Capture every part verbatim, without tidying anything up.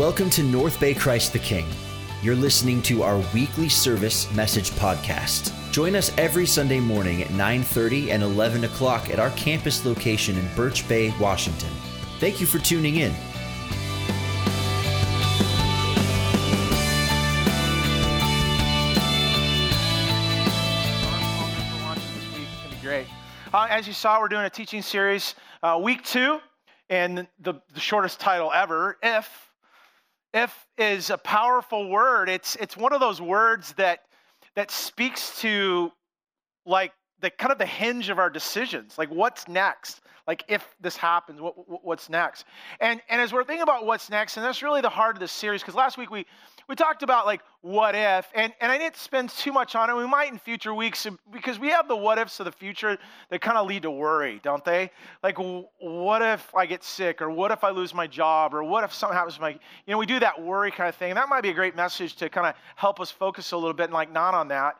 Welcome to North Bay Christ the King. You're listening to our weekly service message podcast. Join us every Sunday morning at nine thirty and eleven o'clock at our campus location in Birch Bay, Washington. Thank you for tuning in. Uh, as you saw, we're doing a teaching series, uh, week two, and the, the shortest title ever, If. If is a powerful word. It's it's one of those words that that speaks to like the kind of the hinge of our decisions, like what's next, like if this happens, what, what what's next? And and as we're thinking about what's next, and that's really the heart of this series, because last week we we talked about like what if, and, and I didn't spend too much on it. We might in future weeks, because we have the what ifs of the future that kind of lead to worry, don't they? Like, what if I get sick, or what if I lose my job, or what if something happens to my, you know, we do that worry kind of thing. And that might be a great message to kind of help us focus a little bit and like not on that.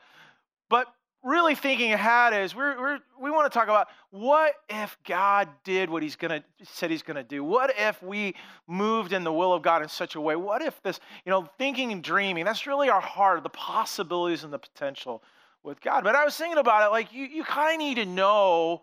But really thinking ahead is we're, we're, we want to talk about what if God did what he's going to said he's going to do? What if we moved in the will of God in such a way? What if this, you know, thinking and dreaming, that's really our heart, the possibilities and the potential with God. But I was thinking about it, like you, you kind of need to know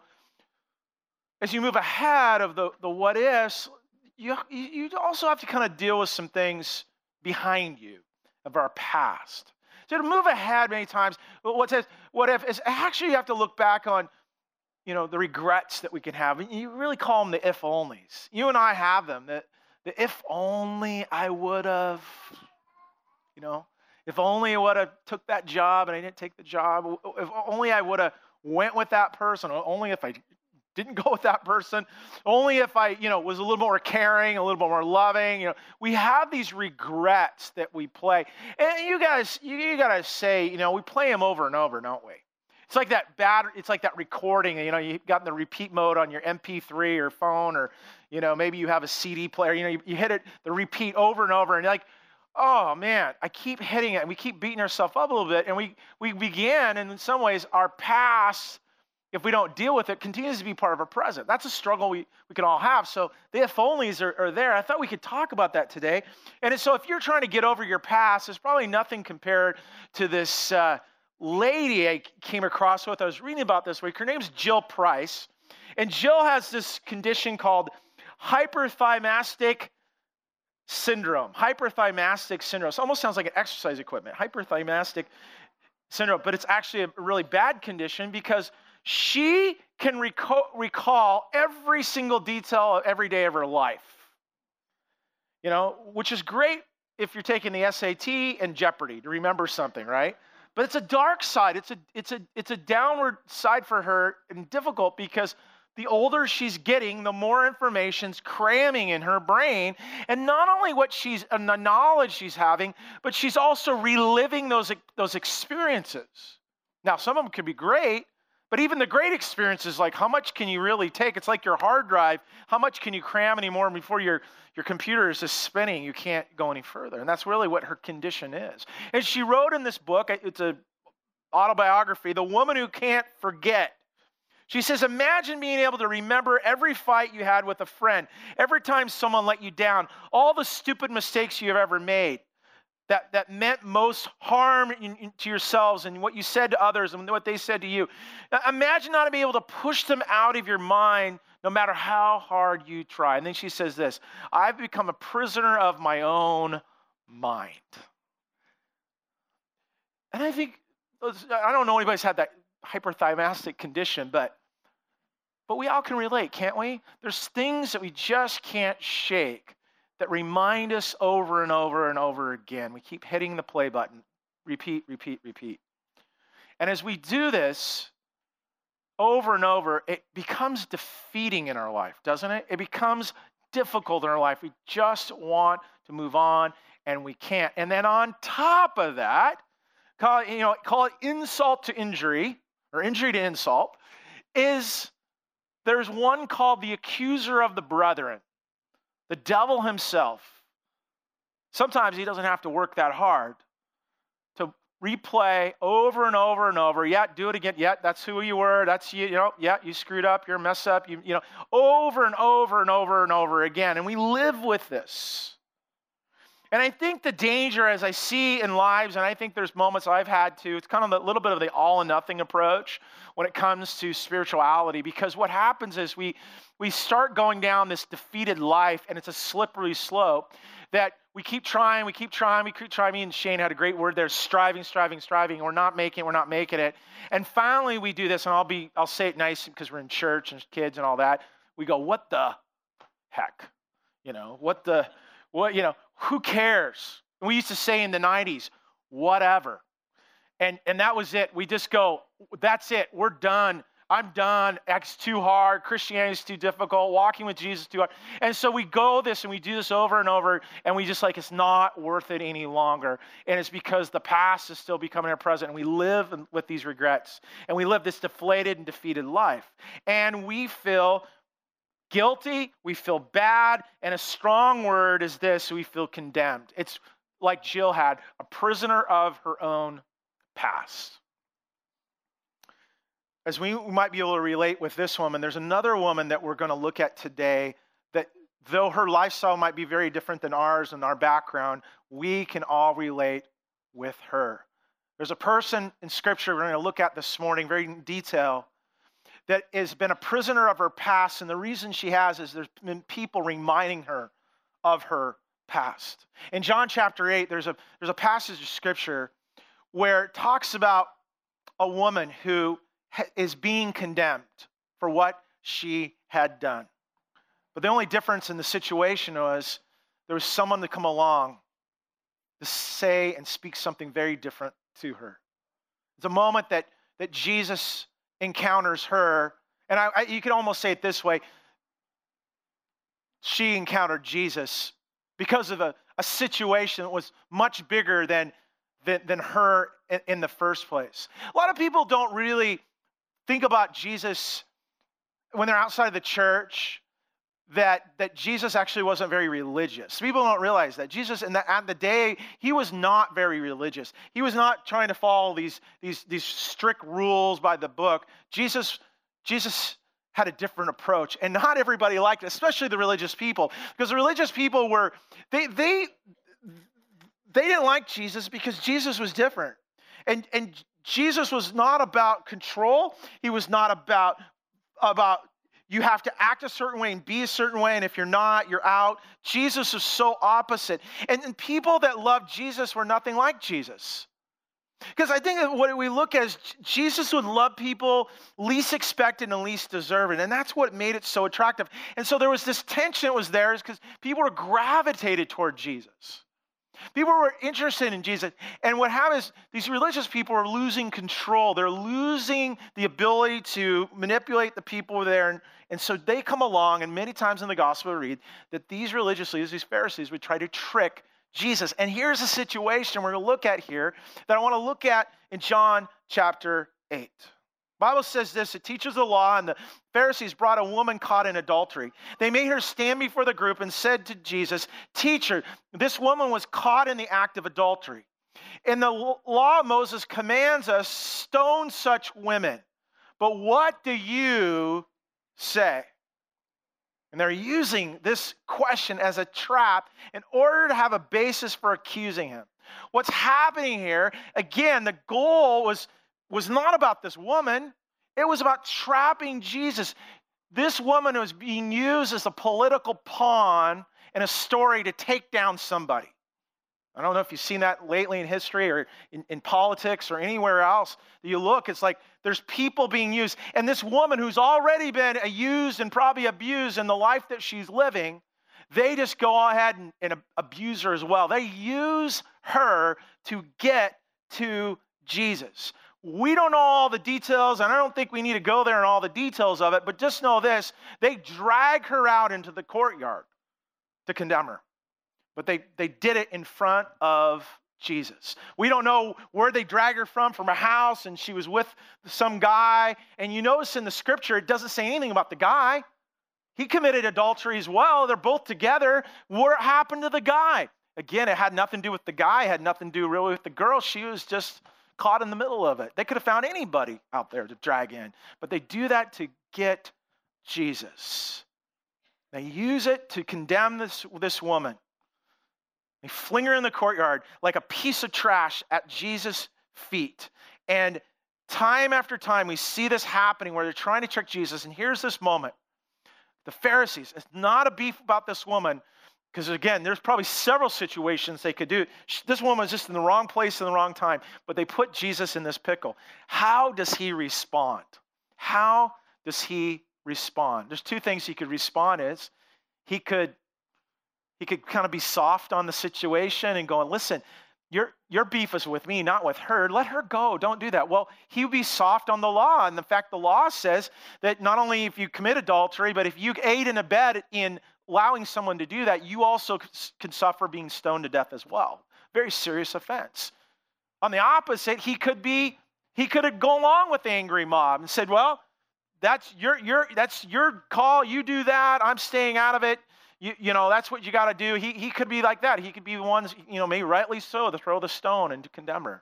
as you move ahead of the, the what ifs, you, you also have to kind of deal with some things behind you of our past. So to move ahead many times, what says, what if, is actually you have to look back on, you know, the regrets that we can have. You really call them the if-onlys. You and I have them. The, the if only I would have, you know, if only I would have took that job and I didn't take the job. If only I would have went with that person. Only if I didn't go with that person. Only if I, you know, was a little more caring, a little bit more loving. You know, we have these regrets that we play, and you guys, you, you gotta say, you know, we play them over and over, don't we? It's like that bad. It's like that recording. You know, you've gotten the repeat mode on your M P three or phone, or you know, maybe you have a C D player. You know, you, you hit it, the repeat over and over, and you're like, oh man, I keep hitting it, and we keep beating ourselves up a little bit, and we we begin, and in some ways, our past, if we don't deal with it, continues to be part of our present. That's a struggle we, we can all have. So the if-onlys are, are there. I thought we could talk about that today. And so if you're trying to get over your past, there's probably nothing compared to this uh, lady I came across with. I was reading about this week. Her name's Jill Price. And Jill has this condition called hyperthymestic syndrome. Hyperthymestic syndrome. It almost sounds like an exercise equipment. Hyperthymestic syndrome. But it's actually a really bad condition because she can recall, recall every single detail of every day of her life, you know, which is great if you're taking the S A T and Jeopardy to remember something, right? But it's a dark side. It's a it's a it's a downward side for her, and difficult because the older she's getting, the more information's cramming in her brain, and not only what she's and the knowledge she's having, but she's also reliving those those experiences. Now, some of them could be great. But even the great experiences, like how much can you really take? It's like your hard drive. How much can you cram anymore before your, your computer is just spinning? You can't go any further. And that's really what her condition is. And she wrote in this book, it's an autobiography, The Woman Who Can't Forget. She says, imagine being able to remember every fight you had with a friend, every time someone let you down, all the stupid mistakes you have ever made. That, that meant most harm in, in, to yourselves and what you said to others and what they said to you. Now, imagine not being able to push them out of your mind no matter how hard you try. And then she says this, I've become a prisoner of my own mind. And I think, I don't know anybody's had that hyperthymastic condition, but, but we all can relate, can't we? There's things that we just can't shake that remind us over and over and over again. We keep hitting the play button. Repeat, repeat, repeat. And as we do this over and over, it becomes defeating in our life, doesn't it? It becomes difficult in our life. We just want to move on, and we can't. And then on top of that, call it, you know, call it insult to injury, or injury to insult, is there's one called the accuser of the brethren. The devil himself, sometimes he doesn't have to work that hard to replay over and over and over. Yeah, do it again. Yeah, that's who you were. That's you. You know, yeah, you screwed up. You're a mess up. You, you know, over and over and over and over again. And we live with this. And I think the danger, as I see in lives, and I think there's moments I've had to, it's kind of a little bit of the all or nothing approach when it comes to spirituality, because what happens is we, we start going down this defeated life, and it's a slippery slope that we keep trying, we keep trying, we keep trying. Me and Shane had a great word there, striving, striving, striving. We're not making it, we're not making it. And finally we do this, and I'll be, I'll say it nice because we're in church and kids and all that. We go, what the heck? You know, what the, what, you know, who cares? We used to say in the nineties, whatever. And and that was it. We just go, that's it. We're done. I'm done. That's too hard. Christianity's too difficult. Walking with Jesus is too hard. And so we go this and we do this over and over, and we just like, it's not worth it any longer. And it's because the past is still becoming our present, and we live with these regrets, and we live this deflated and defeated life. And we feel guilty, we feel bad, and a strong word is this, we feel condemned. It's like Jill had, a prisoner of her own past. As we might be able to relate with this woman, there's another woman that we're going to look at today that though her lifestyle might be very different than ours and our background, we can all relate with her. There's a person in Scripture we're going to look at this morning very in detail that has been a prisoner of her past, and the reason she has is there's been people reminding her of her past. In John chapter eight, there's a, there's a passage of Scripture where it talks about a woman who is being condemned for what she had done. But the only difference in the situation was there was someone to come along to say and speak something very different to her. It's a moment that, that Jesus encounters her, and I, I, you could almost say it this way. She encountered Jesus because of a, a situation that was much bigger than, than, than her in, in the first place. A lot of people don't really think about Jesus when they're outside of the church, that, that Jesus actually wasn't very religious. People don't realize that. Jesus, in the, at the day, he was not very religious. He was not trying to follow these, these, these strict rules by the book. Jesus, Jesus had a different approach, and not everybody liked it, especially the religious people, because the religious people were, they, they, they didn't like Jesus because Jesus was different. And, and Jesus was not about control. He was not about, about you have to act a certain way and be a certain way, and if you're not, you're out. Jesus was so opposite. And, and people that loved Jesus were nothing like Jesus. Because I think what we look at is Jesus would love people least expected and least deserving, and that's what made it so attractive. And so there was this tension that was there because people were gravitated toward Jesus. People were interested in Jesus. And what happened is these religious people are losing control. They're losing the ability to manipulate the people there. And, and so they come along, and many times in the gospel we read that these religious leaders, these Pharisees, would try to trick Jesus. And here's a situation we're going to look at here that I want to look at in John chapter eight. The Bible says this, it teaches the law, and the Pharisees brought a woman caught in adultery. They made her stand before the group and said to Jesus, "Teacher, this woman was caught in the act of adultery. In the law, Moses commands us, stone such women. But what do you say?" And they're using this question as a trap in order to have a basis for accusing him. What's happening here, again, the goal was was not about this woman. It was about trapping Jesus. This woman was being used as a political pawn in a story to take down somebody. I don't know if you've seen that lately in history or in, in politics or anywhere else that you look. It's like there's people being used. And this woman who's already been used and probably abused in the life that she's living, they just go ahead and, and abuse her as well. They use her to get to Jesus. We don't know all the details, and I don't think we need to go there in all the details of it, but just know this, they drag her out into the courtyard to condemn her. But they, they did it in front of Jesus. We don't know where they drag her from, from her house, and she was with some guy. And you notice in the Scripture, it doesn't say anything about the guy. He committed adultery as well. They're both together. What happened to the guy? Again, it had nothing to do with the guy. It had nothing to do really with the girl. She was just caught in the middle of it. They could have found anybody out there to drag in, but they do that to get Jesus. They use it to condemn this, this woman. They fling her in the courtyard like a piece of trash at Jesus' feet. And time after time, we see this happening where they're trying to trick Jesus. And here's this moment. The Pharisees, it's not a beef about this woman, because again, there's probably several situations they could do. This woman was just in the wrong place at the wrong time, but they put Jesus in this pickle. How does he respond? How does he respond? There's two things he could respond is, he could he could kind of be soft on the situation and going, listen, your, your beef is with me, not with her. Let her go. Don't do that. Well, he would be soft on the law. And in fact, the law says that not only if you commit adultery, but if you aid and abet in allowing someone to do that, you also can suffer being stoned to death as well. Very serious offense. On the opposite, he could be, he could have gone along with the angry mob and said, well, that's your, your, that's your call. You do that. I'm staying out of it. You, you know, that's what you got to do. He, he could be like that. He could be the ones, you know, maybe rightly so, to throw the stone and to condemn her.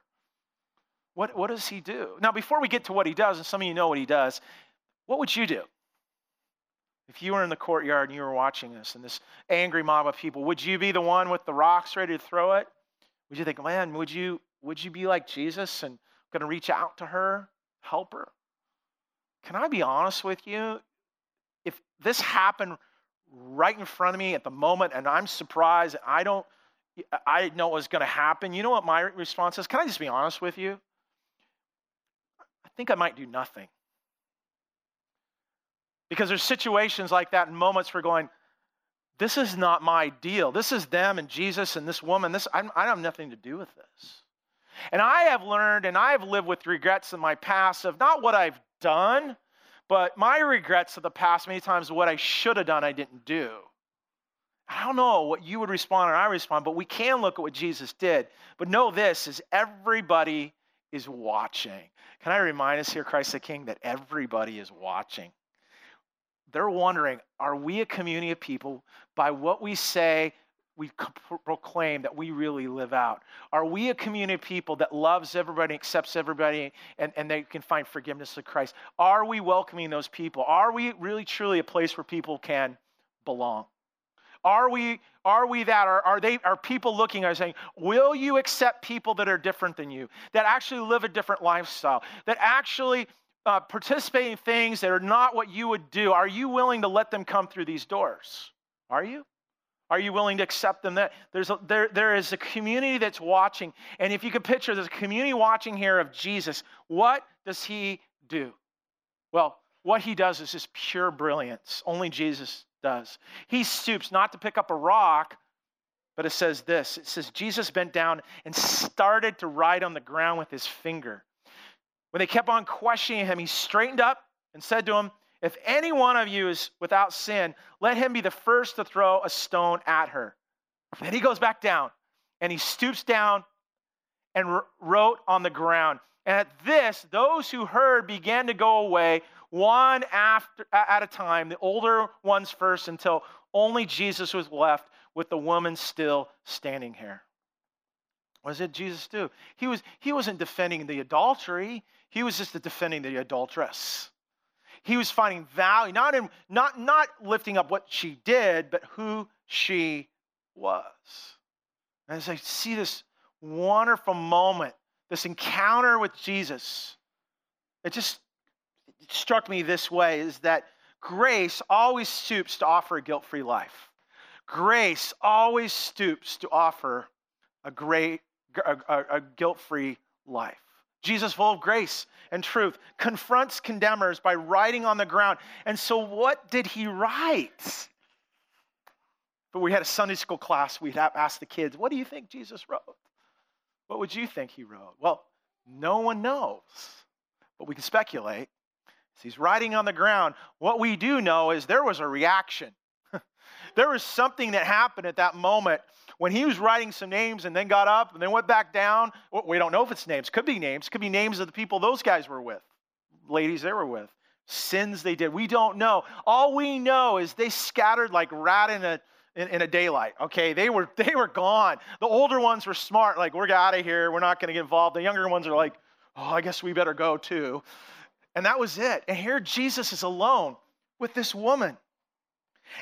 What, what does he do? Now, before we get to what he does, and some of you know what he does, what would you do? If you were in the courtyard and you were watching this and this angry mob of people, would you be the one with the rocks ready to throw it? Would you think, man, would you, would you be like Jesus and going to reach out to her, help her? Can I be honest with you? If this happened right in front of me at the moment and I'm surprised, I don't, I didn't know it was going to happen, you know what my response is? Can I just be honest with you? I think I might do nothing. Because there's situations like that and moments where going, this is not my deal. This is them and Jesus and this woman. This I'm, I have nothing to do with this. And I have learned and I have lived with regrets in my past of not what I've done, but my regrets of the past many times what I should have done I didn't do. I don't know what you would respond or I respond, but we can look at what Jesus did. But know this is everybody is watching. Can I remind us here, Christ the King, that everybody is watching. They're wondering, are we a community of people by what we say, we proclaim that we really live out? Are we a community of people that loves everybody, accepts everybody, and, and they can find forgiveness of Christ? Are we welcoming those people? Are we really truly a place where people can belong? Are we, are we that? Are, are, they, are people looking, are saying, will you accept people that are different than you, that actually live a different lifestyle, that actually Uh, participate in things that are not what you would do? Are you willing to let them come through these doors? Are you? Are you willing to accept them? That there's a, there, there is a community that's watching. And if you could picture, there's a community watching here of Jesus. What does he do? Well, what he does is just pure brilliance. Only Jesus does. He stoops not to pick up a rock, but it says this. It says, Jesus bent down and started to write on the ground with his finger. When they kept on questioning him, he straightened up and said to him, if any one of you is without sin, let him be the first to throw a stone at her. Then he goes back down and he stoops down and wrote on the ground. And at this, those who heard began to go away one after, at a time, the older ones first, until only Jesus was left with the woman still standing here. What did Jesus do? He, was, he wasn't defending the adultery. He was just defending the adulteress. He was finding value, not, in, not, not lifting up what she did, but who she was. And as I see this wonderful moment, this encounter with Jesus, it just it struck me this way, is that grace always stoops to offer a guilt-free life. Grace always stoops to offer a great A, a, a guilt-free life. Jesus, full of grace and truth, confronts condemners by writing on the ground. And so what did he write? But we had a Sunday school class. We'd ask the kids, what do you think Jesus wrote? What would you think he wrote? Well, no one knows, but we can speculate. He's writing on the ground. What we do know is there was a reaction. There was something that happened at that moment when he was writing some names and then got up and then went back down. We don't know if it's names. Could be names. Could be names of the people those guys were with, ladies they were with, sins they did. We don't know. All we know is they scattered like rat in a in, in a daylight. Okay, they were they were gone. The older ones were smart, like, we're out of here. We're not going to get involved. The younger ones are like, oh, I guess we better go too. And that was it. And here Jesus is alone with this woman.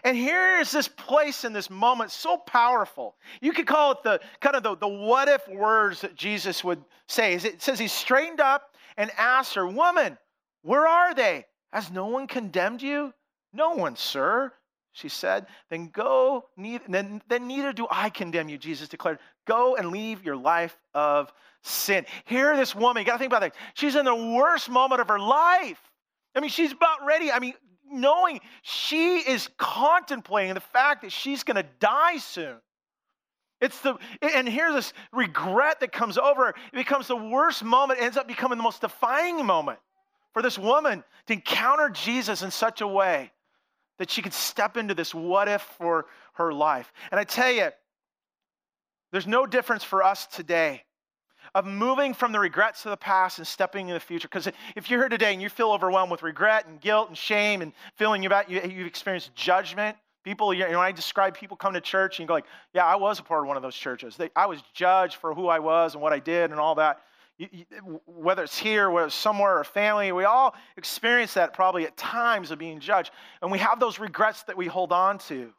And here is this place and this moment so powerful. You could call it the kind of the, the what if words that Jesus would say. It says he straightened up and asked her, "Woman, where are they? Has no one condemned you?" "No one, sir," she said. "Then go, neither, then, then neither do I condemn you," Jesus declared. "Go and leave your life of sin." Here this woman, you got to think about that. She's in the worst moment of her life. I mean, she's about ready. I mean, knowing she is contemplating the fact that she's going to die soon. It's the, and here's this regret that comes over her. It becomes the worst moment. It ends up becoming the most defining moment for this woman to encounter Jesus in such a way that she could step into this what if for her life. And I tell you, there's no difference for us today of moving from the regrets of the past and stepping into the future. Because if you're here today and you feel overwhelmed with regret and guilt and shame and feeling about you, you've experienced judgment. People, you know, I describe people come to church and you go like, yeah, I was a part of one of those churches. They, I was judged for who I was and what I did and all that. You, you, whether it's here, whether it's somewhere, or family, we all experience that probably at times of being judged. And we have those regrets that we hold on to.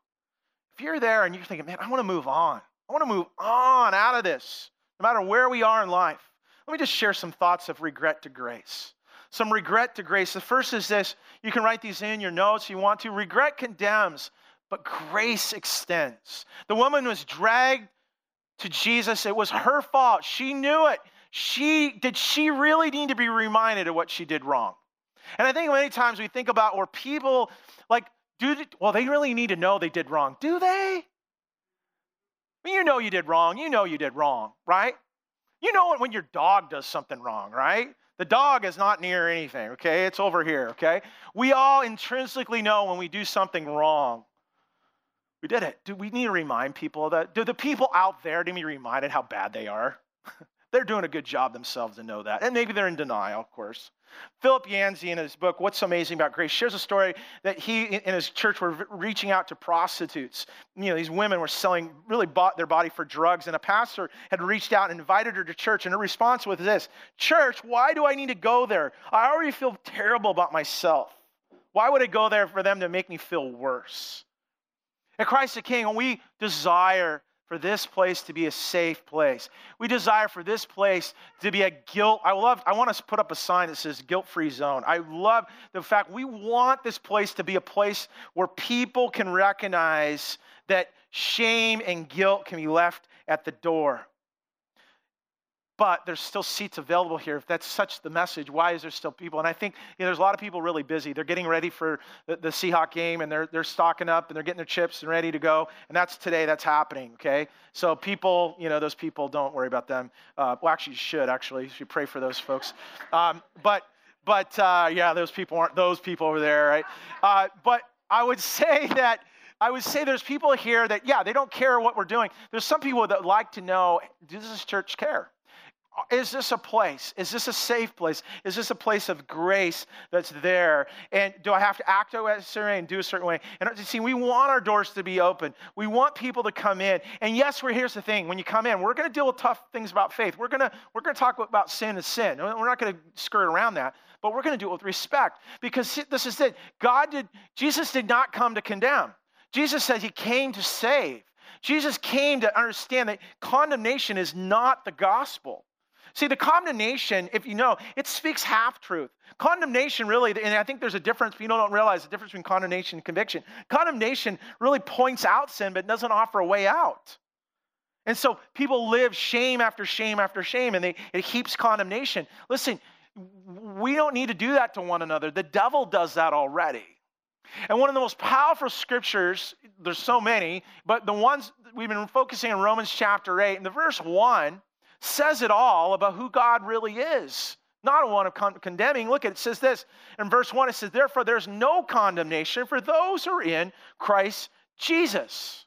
If you're there and you're thinking, man, I want to move on. I want to move on out of this. No matter where we are in life, let me just share some thoughts of regret to grace. Some regret to grace. The first is this. You can write these in your notes if you want to. Regret condemns, but grace extends. The woman was dragged to Jesus. It was her fault. She knew it. She did she really need to be reminded of what she did wrong? And I think many times we think about where people like, do they, well, they really need to know they did wrong. Do they? I mean, you know you did wrong. You know you did wrong, right? You know when your dog does something wrong, right? The dog is not near anything, okay? It's over here, okay? We all intrinsically know when we do something wrong. We did it. Do we need to remind people of that? Do the people out there need to be reminded how bad they are? They're doing a good job themselves to know that. And maybe they're in denial, of course. Philip Yancey, in his book, What's Amazing About Grace, shares a story that he and his church were reaching out to prostitutes. You know, these women were selling, really bought their body for drugs, and a pastor had reached out and invited her to church, and her response was this, "Church, why do I need to go there? I already feel terrible about myself. Why would I go there for them to make me feel worse?" At Christ the King, we desire for this place to be a safe place. We desire for this place to be a guilt. I love, I want us to put up a sign that says guilt-free zone. I love the fact we want this place to be a place where people can recognize that shame and guilt can be left at the door. But there's still seats available here. If that's such the message, why is there still people? And I think you know, there's a lot of people really busy. They're getting ready for the, the Seahawk game, and they're they're stocking up, and they're getting their chips and ready to go. And that's today. That's happening, okay? So people, you know, those people, don't worry about them. Uh, well, actually, you should, actually. You should pray for those folks. Um, but, but uh, yeah, those people aren't those people over there, right? Uh, but I would say that, I would say there's people here that, yeah, they don't care what we're doing. There's some people that like to know, does this church care? Is this a place? Is this a safe place? Is this a place of grace that's there? And do I have to act a certain way and do a certain way? And see, we want our doors to be open. We want people to come in. And yes, we're here's the thing. When you come in, we're going to deal with tough things about faith. We're going to we're going to talk about sin and sin. We're not going to skirt around that, but we're going to do it with respect because this is it. God did Jesus did not come to condemn. Jesus said he came to save. Jesus came to understand that condemnation is not the gospel. See, the condemnation, if you know, it speaks half-truth. Condemnation really, and I think there's a difference, people don't realize the difference between condemnation and conviction. Condemnation really points out sin, but doesn't offer a way out. And so people live shame after shame after shame, and they, it heaps condemnation. Listen, we don't need to do that to one another. The devil does that already. And one of the most powerful scriptures, there's so many, but the ones we've been focusing on Romans chapter eight, and the verse one, says it all about who God really is. Not one of con- condemning. Look, it says this. In verse one, it says, "Therefore there's no condemnation for those who are in Christ Jesus.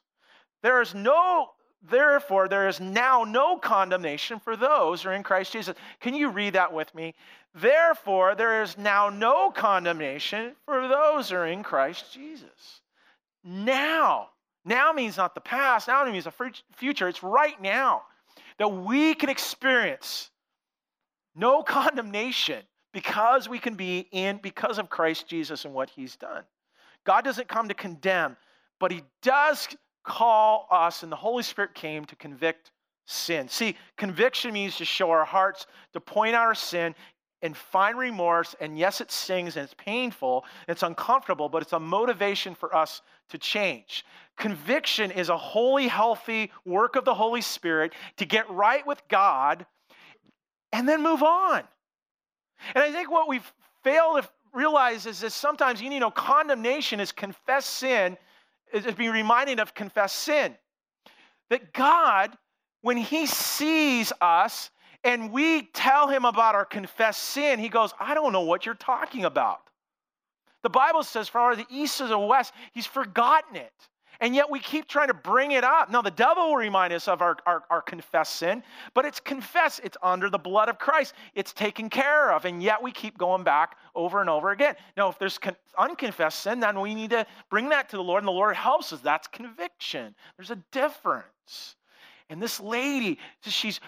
There is no, therefore there is now no condemnation for those who are in Christ Jesus." Can you read that with me? "Therefore there is now no condemnation for those who are in Christ Jesus." Now. Now means not the past. Now means the future. It's right now. That we can experience no condemnation because we can be in, because of Christ Jesus and what he's done. God doesn't come to condemn, But he does call us, and the Holy Spirit came to convict sin. See, conviction means to show our hearts, to point out our sin, and find remorse. And yes, it stings and it's painful, and it's uncomfortable, but it's a motivation for us to change. Conviction is a holy, healthy work of the Holy Spirit to get right with God and then move on. And I think what we've failed to realize is that sometimes, you know, condemnation is confessed sin, is being reminded of confessed sin. That God, when he sees us, and we tell him about our confessed sin, he goes, I don't know what you're talking about. The Bible says, from the east to the west, he's forgotten it. And yet we keep trying to bring it up. Now, the devil will remind us of our, our, our confessed sin, but it's confessed. It's under the blood of Christ. It's taken care of. And yet we keep going back over and over again. Now, if there's con- unconfessed sin, then we need to bring that to the Lord, and the Lord helps us. That's conviction. There's a difference. And this lady, she's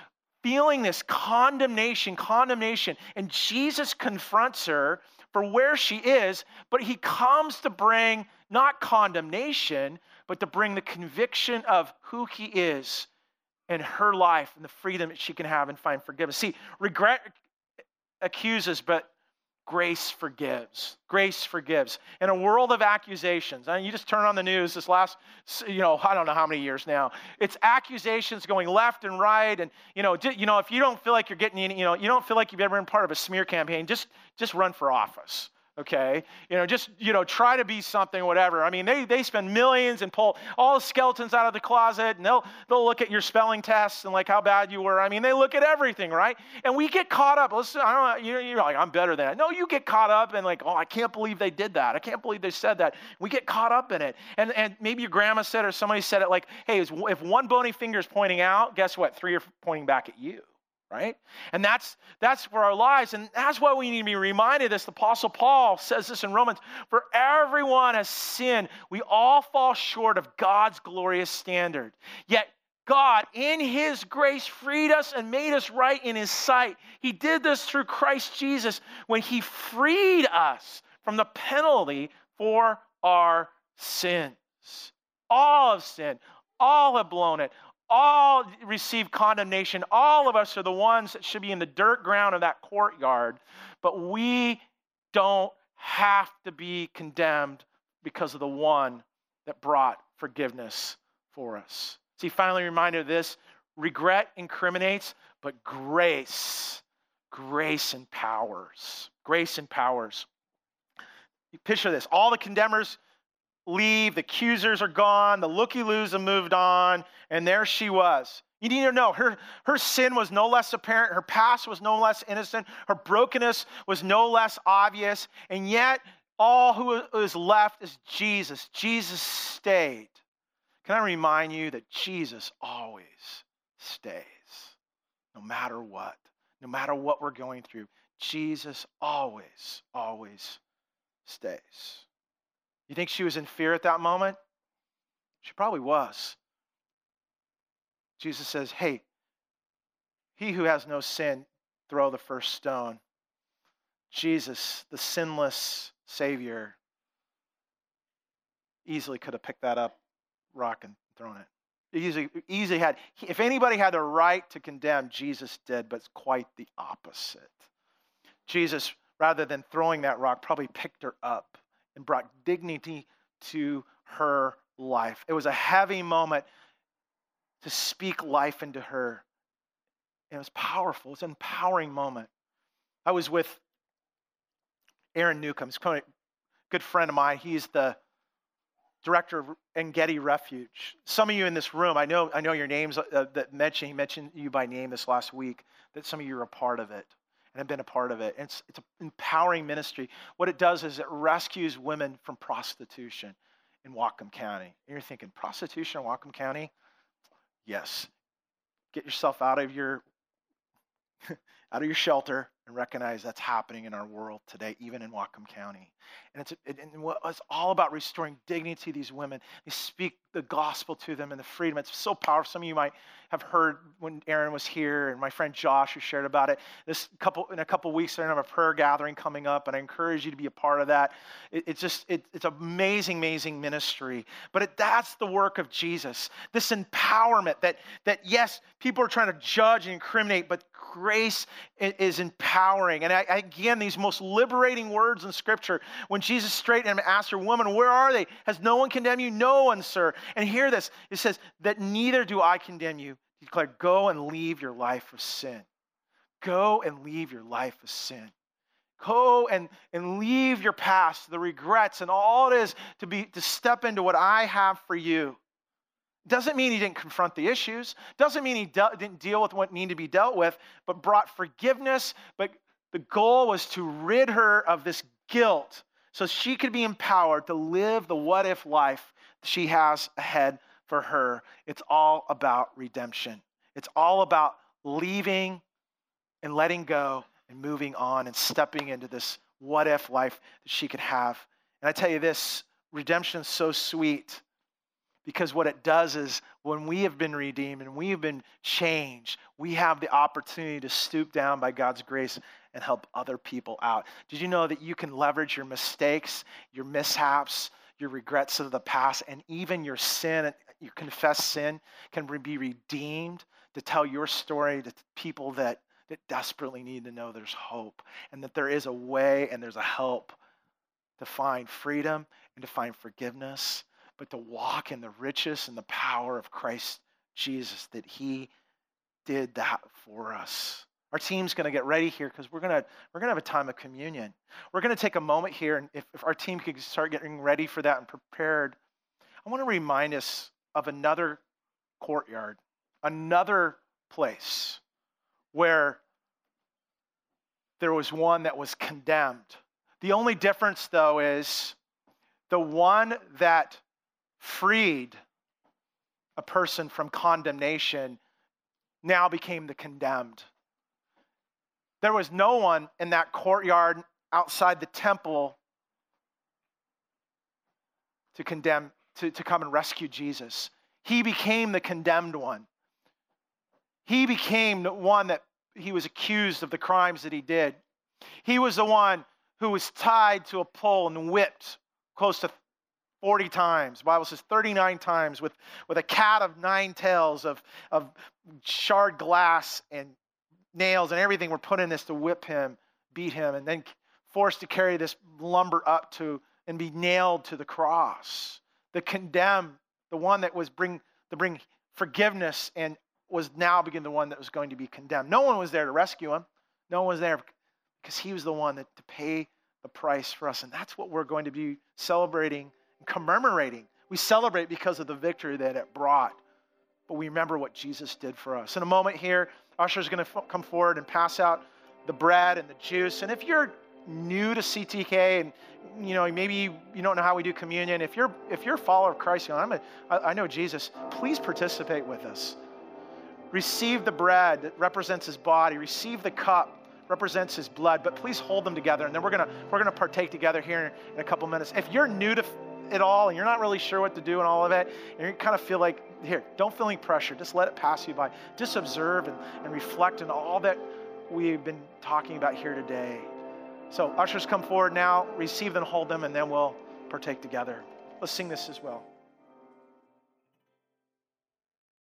feeling this condemnation, condemnation. And Jesus confronts her for where she is, but he comes to bring not condemnation, but to bring the conviction of who he is and her life and the freedom that she can have and find forgiveness. See, regret accuses, but grace forgives. Grace forgives. In a world of accusations, I mean, you just turn on the news this last, you know, I don't know how many years now. It's accusations going left and right, and you know, you know, if you don't feel like you're getting, any, you know, you don't feel like you've ever been part of a smear campaign, just just run for office, okay? You know, just you know, try to be something, whatever. I mean, they they spend millions and pull all the skeletons out of the closet, and they'll they'll look at your spelling tests and like how bad you were. I mean, they look at everything, right? And we get caught up. Listen, I don't, you're like, I'm better than that. No, you get caught up and like, oh, I can't believe they did that. I can't believe they said that. We get caught up in it, and and maybe your grandma said or somebody said it like, hey, if one bony finger is pointing out, guess what? Three are pointing back at you. Right? And that's that's for our lives. And that's why we need to be reminded of this. The Apostle Paul says this in Romans, for everyone has sinned. We all fall short of God's glorious standard. Yet God, in his grace, freed us and made us right in his sight. He did this through Christ Jesus when he freed us from the penalty for our sins. All have sinned. All have blown it. All receive condemnation. All of us are the ones that should be in the dirt ground of that courtyard, but we don't have to be condemned because of the one that brought forgiveness for us. See, finally, a reminder of this, regret incriminates, but grace, grace empowers, grace empowers. You picture this, all the condemners leave, the accusers are gone, the looky-loos have moved on, and there she was. You need to know, her, her sin was no less apparent, her past was no less innocent, her brokenness was no less obvious, and yet all who is left is Jesus. Jesus stayed. Can I remind you that Jesus always stays, no matter what, no matter what we're going through. Jesus always, always stays. You think she was in fear at that moment? She probably was. Jesus says, hey, he who has no sin, throw the first stone. Jesus, the sinless Savior, easily could have picked that up, rock, and thrown it. Easily, easily had. If anybody had the right to condemn, Jesus did, but it's quite the opposite. Jesus, rather than throwing that rock, probably picked her up and brought dignity to her life. It was a heavy moment to speak life into her. And it was powerful. It was an empowering moment. I was with Aaron Newcomb, a good friend of mine. He's the director of En Gedi Refuge. Some of you in this room, I know I know your names uh, that mentioned, he mentioned you by name this last week, that some of you are a part of it. And I've been a part of it. It's, it's an empowering ministry. What it does is it rescues women from prostitution in Whatcom County. And you're thinking, prostitution in Whatcom County? Yes. Get yourself out of your out of your shelter and recognize that's happening in our world today, even in Whatcom County. And it's, it, and it's all about restoring dignity to these women. We speak the gospel to them and the freedom. It's so powerful. Some of you might have heard when Aaron was here and my friend Josh who shared about it. This couple in a couple weeks, they're going to have a prayer gathering coming up, and I encourage you to be a part of that. It, it's just, it, it's amazing, amazing ministry. But it, that's the work of Jesus. This empowerment that, that yes, people are trying to judge and incriminate, but grace is empowering. And I, again, these most liberating words in Scripture, when Jesus straightened him and asked her, woman, where are they? Has no one condemned you? No one, sir. And hear this. It says that neither do I condemn you. He declared, go and leave your life of sin. Go and leave your life of sin. Go and, and leave your past, the regrets, and all it is to be to step into what I have for you. Doesn't mean he didn't confront the issues. Doesn't mean he de- didn't deal with what needed to be dealt with, but brought forgiveness. But the goal was to rid her of this guilt so she could be empowered to live the what-if life she has ahead for her. It's all about redemption. It's all about leaving and letting go and moving on and stepping into this what-if life that she could have. And I tell you this, redemption is so sweet. Because what it does is when we have been redeemed and we have been changed, we have the opportunity to stoop down by God's grace and help other people out. Did you know that you can leverage your mistakes, your mishaps, your regrets of the past, and even your sin, your confessed sin, can be redeemed to tell your story to people that, that desperately need to know there's hope and that there is a way and there's a help to find freedom and to find forgiveness, but to walk in the riches and the power of Christ Jesus, that he did that for us. Our team's going to get ready here because we're going to we're gonna have a time of communion. We're going to take a moment here, and if, if our team could start getting ready for that and prepared, I want to remind us of another courtyard, another place where there was one that was condemned. The only difference, though, is the one that freed a person from condemnation now became the condemned. There was no one in that courtyard outside the temple to condemn, to, to come and rescue Jesus. He became the condemned one. He became the one that he was accused of the crimes that he did. He was the one who was tied to a pole and whipped close to forty times. The Bible says thirty-nine times with, with a cat of nine tails of, of shard glass and nails and everything were put in this to whip him, beat him, and then forced to carry this lumber up to and be nailed to the cross. The condemned, the one that was bring to bring forgiveness and was now begin the one that was going to be condemned. No one was there to rescue him. No one was there because he was the one that to pay the price for us. And that's what we're going to be celebrating, commemorating. We celebrate because of the victory that it brought, but we remember what Jesus did for us. In a moment here, Usher's going to f- come forward and pass out the bread and the juice. And if you're new to C T K and you know maybe you don't know how we do communion, if you're if you're a follower of Christ, you know, I'm a, I, I know Jesus, please participate with us. Receive the bread that represents his body. Receive the cup represents his blood, but please hold them together. And then we're going to we're going to partake together here in, in a couple minutes. If you're new to it all and you're not really sure what to do and all of it, and you kind of feel like, here, don't feel any pressure, just let it pass you by. Just observe and, and reflect on all that we've been talking about here today. So ushers, come forward now, receive them, hold them, and then we'll partake together. Let's sing this as well.